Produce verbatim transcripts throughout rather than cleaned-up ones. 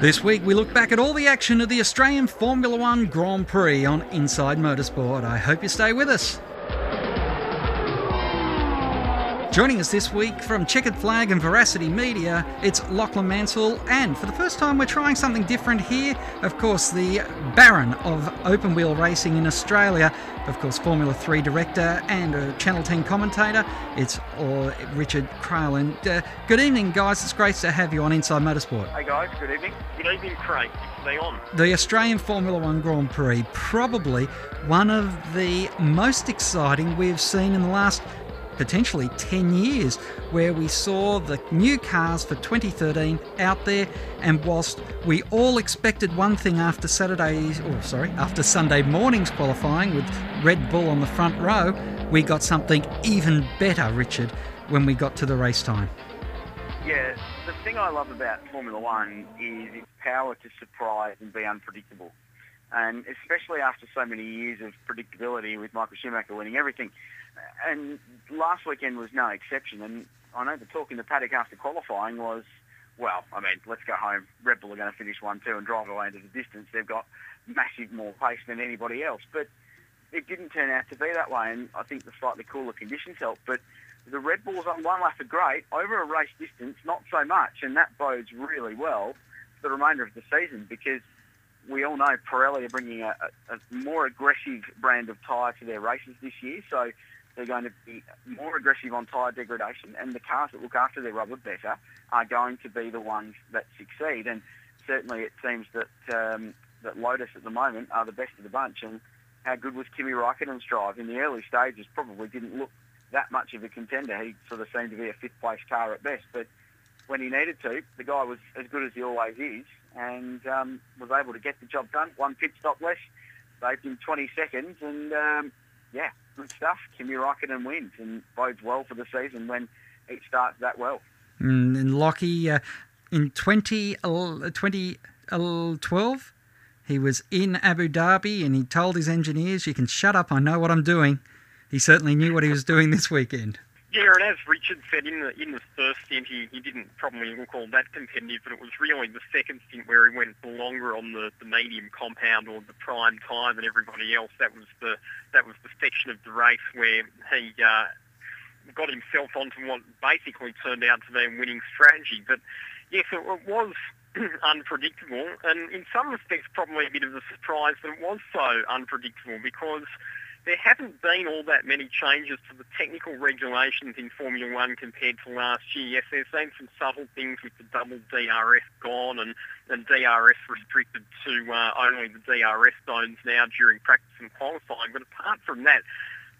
This week we look back at all the action of the Australian Formula One Grand Prix on Inside Motorsport. I hope you stay with us. Joining us this week from Checkered Flag and Veracity Media, it's Lachlan Mansell, and for the first time we're trying something different here. Of course, the Baron of open wheel racing in Australia, of course Formula three director and a Channel ten commentator, it's or Richard Crail. And uh, good evening guys, it's great to have you on Inside Motorsport. Hey guys, good evening. Good evening Craig, stay on. The Australian Formula One Grand Prix, probably one of the most exciting we've seen in the last potentially ten years, where we saw the new cars for twenty thirteen out there. And whilst we all expected one thing after Saturday's, or sorry, after Sunday morning's qualifying with Red Bull on the front row, we got something even better, Richard, when we got to the race time. Yeah, the thing I love about Formula One is its power to surprise and be unpredictable. And especially after so many years of predictability with Michael Schumacher winning everything. And last weekend was no exception. And I know the talk in the paddock after qualifying was, well, I mean, let's go home. Red Bull are going to finish one two and drive away into the distance. They've got massive more pace than anybody else. But it didn't turn out to be that way. And I think the slightly cooler conditions helped. But the Red Bulls on one lap are great. Over a race distance, not so much. And that bodes really well for the remainder of the season, because we all know Pirelli are bringing a, a, a more aggressive brand of tyre to their races this year. So they're going to be more aggressive on tyre degradation, and the cars that look after their rubber better are going to be the ones that succeed. And certainly it seems that um, that Lotus at the moment are the best of the bunch. And how good was Kimi Räikkönen's drive in the early stages? Probably didn't look that much of a contender. He sort of seemed to be a fifth-place car at best. But when he needed to, the guy was as good as he always is, and um, was able to get the job done. One pit stop less, saved him twenty seconds, and um, yeah, good stuff. Kimi Räikkönen wins and bodes well for the season when it starts that well. Mm, and Lockie, uh, in twenty twelve, he was in Abu Dhabi and he told his engineers, "You can shut up, I know what I'm doing." He certainly knew what he was doing this weekend. Yeah, and as Richard said, in the in the first stint, he, he didn't probably look all that competitive, but it was really the second stint where he went longer on the, the medium compound or the prime time than everybody else. That was the that was the section of the race where he uh, got himself onto what basically turned out to be a winning strategy. But yes, it, it was unpredictable, and in some respects probably a bit of a surprise that it was so unpredictable, because there haven't been all that many changes to the technical regulations in Formula One compared to last year. Yes, there's been some subtle things with the double D R S gone and, and D R S restricted to uh, only the D R S zones now during practice and qualifying. But apart from that,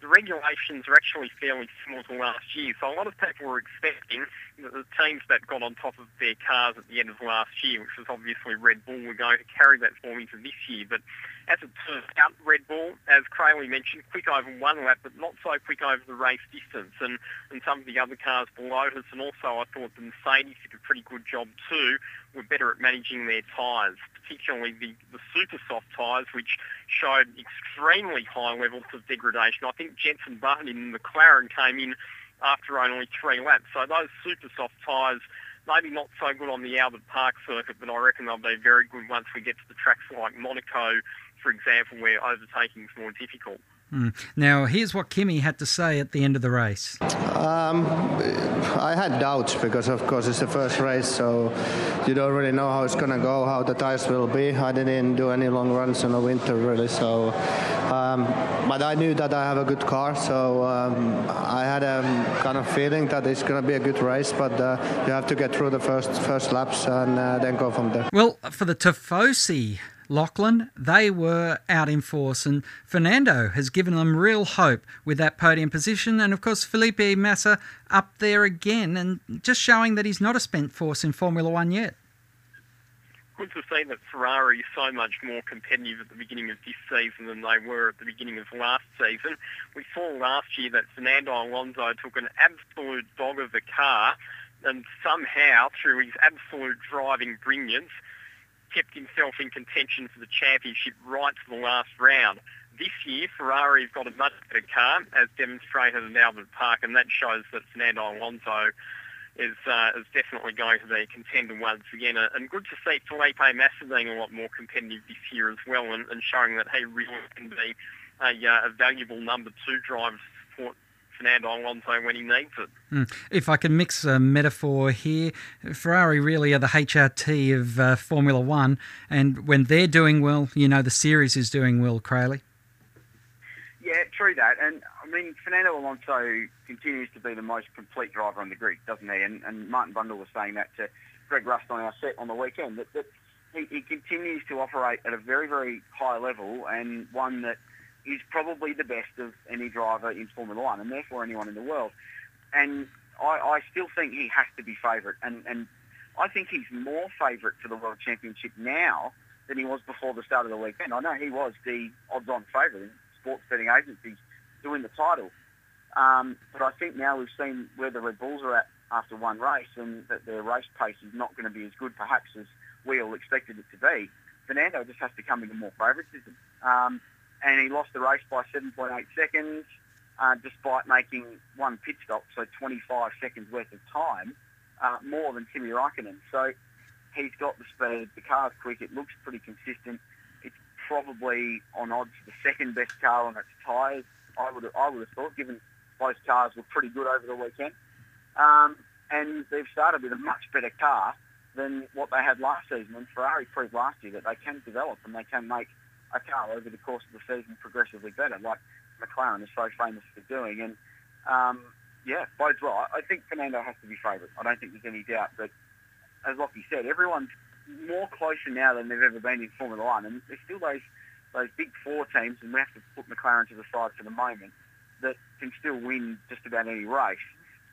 the regulations are actually fairly similar to last year. So a lot of people were expecting that the teams that got on top of their cars at the end of last year, which was obviously Red Bull, were going to carry that form into this year. But as it turns out, Red Bull, as Crailey mentioned, quick over one lap, but not so quick over the race distance. And, and some of the other cars below us, and also I thought the Mercedes did a pretty good job too, were better at managing their tyres, particularly the, the super soft tyres, which showed extremely high levels of degradation. I think Jensen Button in McLaren came in after only three laps. So those super soft tyres, maybe not so good on the Albert Park circuit, but I reckon they'll be very good once we get to the tracks like Monaco, for example, where overtaking's more difficult. Mm. Now, here's what Kimi had to say at the end of the race. Um, I had doubts because, of course, it's the first race, so you don't really know how it's going to go, how the tyres will be. I didn't do any long runs in the winter, really, so... Um, but I knew that I have a good car, so um, I had a kind of feeling that it's going to be a good race, but uh, you have to get through the first, first laps and uh, then go from there. Well, for the Tifosi, Lachlan, they were out in force, and Fernando has given them real hope with that podium position, and of course Felipe Massa up there again, and just showing that he's not a spent force in Formula One yet. Good to see that Ferrari is so much more competitive at the beginning of this season than they were at the beginning of last season. We saw last year that Fernando Alonso took an absolute dog of a car, and somehow through his absolute driving brilliance kept himself in contention for the championship right to the last round. This year, Ferrari's got a much better car, as demonstrated at Albert Park, and that shows that Fernando Alonso is uh, is definitely going to be a contender once again. And good to see Felipe Massa being a lot more competitive this year as well, and, and showing that he really can be a, uh, a valuable number two driver to support Fernando Alonso when he needs it. Mm. If I can mix a metaphor here, Ferrari really are the H R T of uh, Formula One, and when they're doing well, you know the series is doing well, Crayley. Yeah, true that. And, I mean, Fernando Alonso continues to be the most complete driver on the grid, doesn't he? And, and Martin Brundle was saying that to Greg Rust on our set on the weekend, that, that he, he continues to operate at a very, very high level, and one that is probably the best of any driver in Formula One, and therefore anyone in the world. And I, I still think he has to be favourite. And, and I think he's more favourite for the World Championship now than he was before the start of the weekend. I know he was the odds-on favourite, sports betting agencies to win the title. Um, but I think now we've seen where the Red Bulls are at after one race, and that their race pace is not going to be as good perhaps as we all expected it to be. Fernando just has to come into more favouritism. Um, and he lost the race by seven point eight seconds uh, despite making one pit stop, so twenty-five seconds worth of time, uh, more than Kimi Räikkönen. So he's got the speed, the car's quick, it looks pretty consistent. Probably on odds the second best car on its tyres, I would have, I would have thought, given both cars were pretty good over the weekend. Um, and they've started with a much better car than what they had last season. And Ferrari proved last year that they can develop and they can make a car over the course of the season progressively better, like McLaren is so famous for doing. And um, yeah, bodes well. I think Fernando has to be favourite. I don't think there's any doubt. But as Lockie said, everyone's more closer now than they've ever been in Formula One, and there's still those those big four teams, and we have to put McLaren to the side for the moment, that can still win just about any race.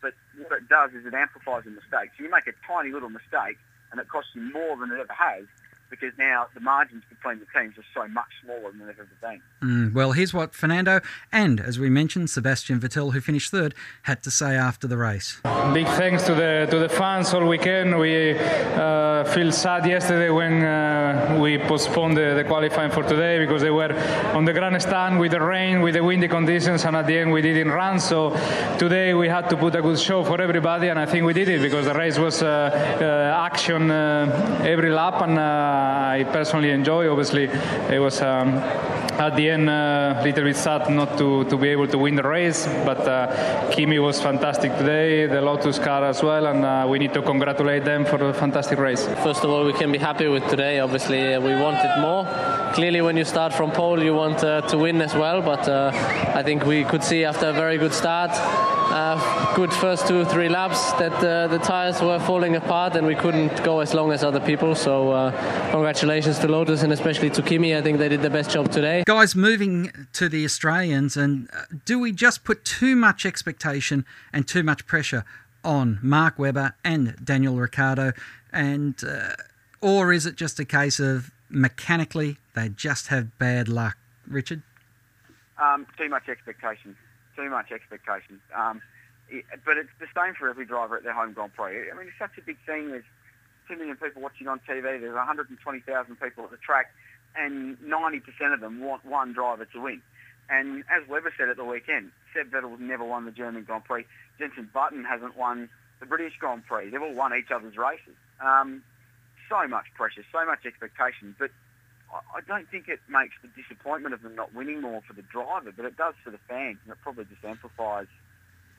But what it does is it amplifies the mistake. So you make a tiny little mistake, and it costs you more than it ever has, because now the margins between the teams are so much smaller than they've ever been. Mm, well, here's what Fernando and, as we mentioned, Sebastian Vettel, who finished third, had to say after the race. Big thanks to the to the fans all weekend. We uh, feel sad yesterday when uh, we postponed the, the qualifying for today because they were on the grandstand with the rain, with the windy conditions, and at the end we didn't run. So today we had to put a good show for everybody, and I think we did it because the race was uh, uh, action uh, every lap, and Uh, I personally enjoy. Obviously, it was um, at the end a uh, little bit sad not to, to be able to win the race, but uh, Kimi was fantastic today, the Lotus car as well, and uh, we need to congratulate them for a fantastic race. First of all, we can be happy with today. Obviously, uh, we wanted more. Clearly, when you start from pole, you want uh, to win as well, but uh, I think we could see after a very good start, uh, good first two, three laps, that uh, the tyres were falling apart and we couldn't go as long as other people, so uh, congratulations to Lotus and especially to Kimi. I think they did the best job today. Guys, moving to the Australians, and do we just put too much expectation and too much pressure on Mark Webber and Daniel Ricciardo, and uh, or is it just a case of mechanically they just have bad luck, Richard? Um, too much expectation. Too much expectation. Um, it, but it's the same for every driver at their home Grand Prix. I mean, it's such a big thing. There's two million people watching on T V, there's one hundred twenty thousand people at the track, and ninety percent of them want one driver to win. And as Webber said at the weekend, Seb Vettel's never won the German Grand Prix, Jensen Button hasn't won the British Grand Prix, they've all won each other's races. Um, so much pressure, so much expectation, but I don't think it makes the disappointment of them not winning more for the driver, but it does for the fans, and it probably just amplifies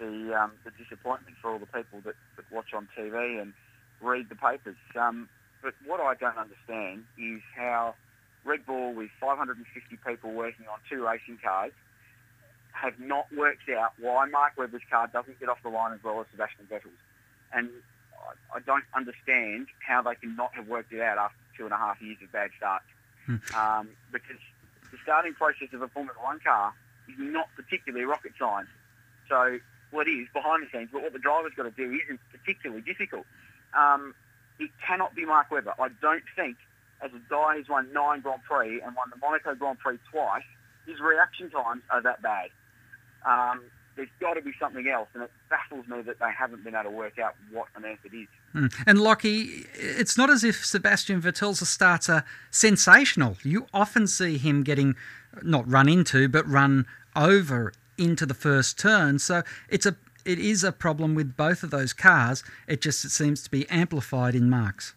the, um, the disappointment for all the people that, that watch on T V and read the papers. Um, but what I don't understand is how Red Bull, with five hundred fifty people working on two racing cars, have not worked out why Mark Webber's car doesn't get off the line as well as Sebastian Vettel's. And I, I don't understand how they cannot have worked it out after two and a half years of bad starts. Hmm. Um, because the starting process of a Formula One car is not particularly rocket science. So what well, is behind the scenes, but what the driver's got to do isn't particularly difficult. Um, it cannot be Mark Webber. I don't think, as a guy who's won nine Grand Prix and won the Monaco Grand Prix twice, his reaction times are that bad. Um, there's got to be something else, and it baffles me that they haven't been able to work out what on earth it is. Mm. And Lockie, it's not as if Sebastian Vettel's starts are sensational. You often see him getting, not run into, but run over into the first turn. So it's a it is a problem with both of those cars. It just it seems to be amplified in Mark's.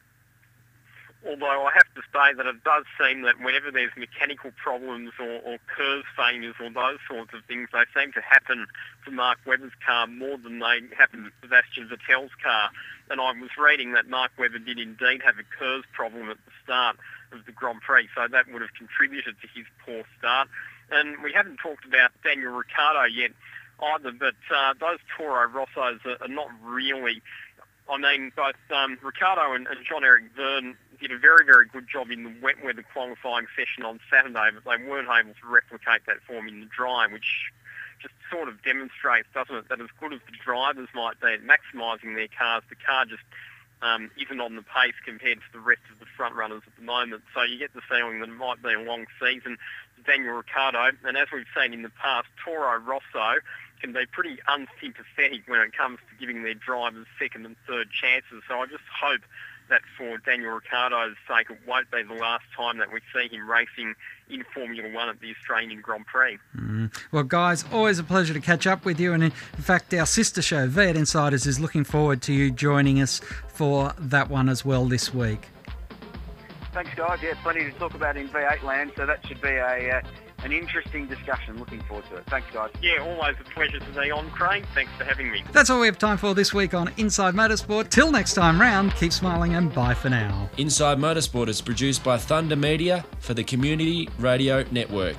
Although I have to say that it does seem that whenever there's mechanical problems or, or curve failures or those sorts of things, they seem to happen to Mark Webber's car more than they happen to Sebastian Vettel's car. And I was reading that Mark Webber did indeed have a curve problem at the start of the Grand Prix, so that would have contributed to his poor start. And we haven't talked about Daniel Ricciardo yet either, but uh, those Toro Rossos are, are not really... I mean, both um, Ricciardo and, and Jean-Eric Vergne did a very, very good job in the wet weather qualifying session on Saturday, but they weren't able to replicate that form in the dry, which just sort of demonstrates, doesn't it, that as good as the drivers might be at maximising their cars, the car just um, isn't on the pace compared to the rest of the front runners at the moment. So you get the feeling that it might be a long season for Daniel Ricciardo, and as we've seen in the past, Toro Rosso can be pretty unsympathetic when it comes to giving their drivers second and third chances. So I just hope that for Daniel Ricciardo's sake, it won't be the last time that we see him racing in Formula One at the Australian Grand Prix. Mm. Well, guys, always a pleasure to catch up with you. And in fact, our sister show, V eight Insiders, is looking forward to you joining us for that one as well this week. Thanks, guys. Yeah, plenty to talk about in V eight land, so that should be a... Uh... an interesting discussion. Looking forward to it. Thanks, guys. Yeah, always a pleasure to be on, Craig. Thanks for having me. That's all we have time for this week on Inside Motorsport. Till next time round, keep smiling and bye for now. Inside Motorsport is produced by Thunder Media for the Community Radio Network.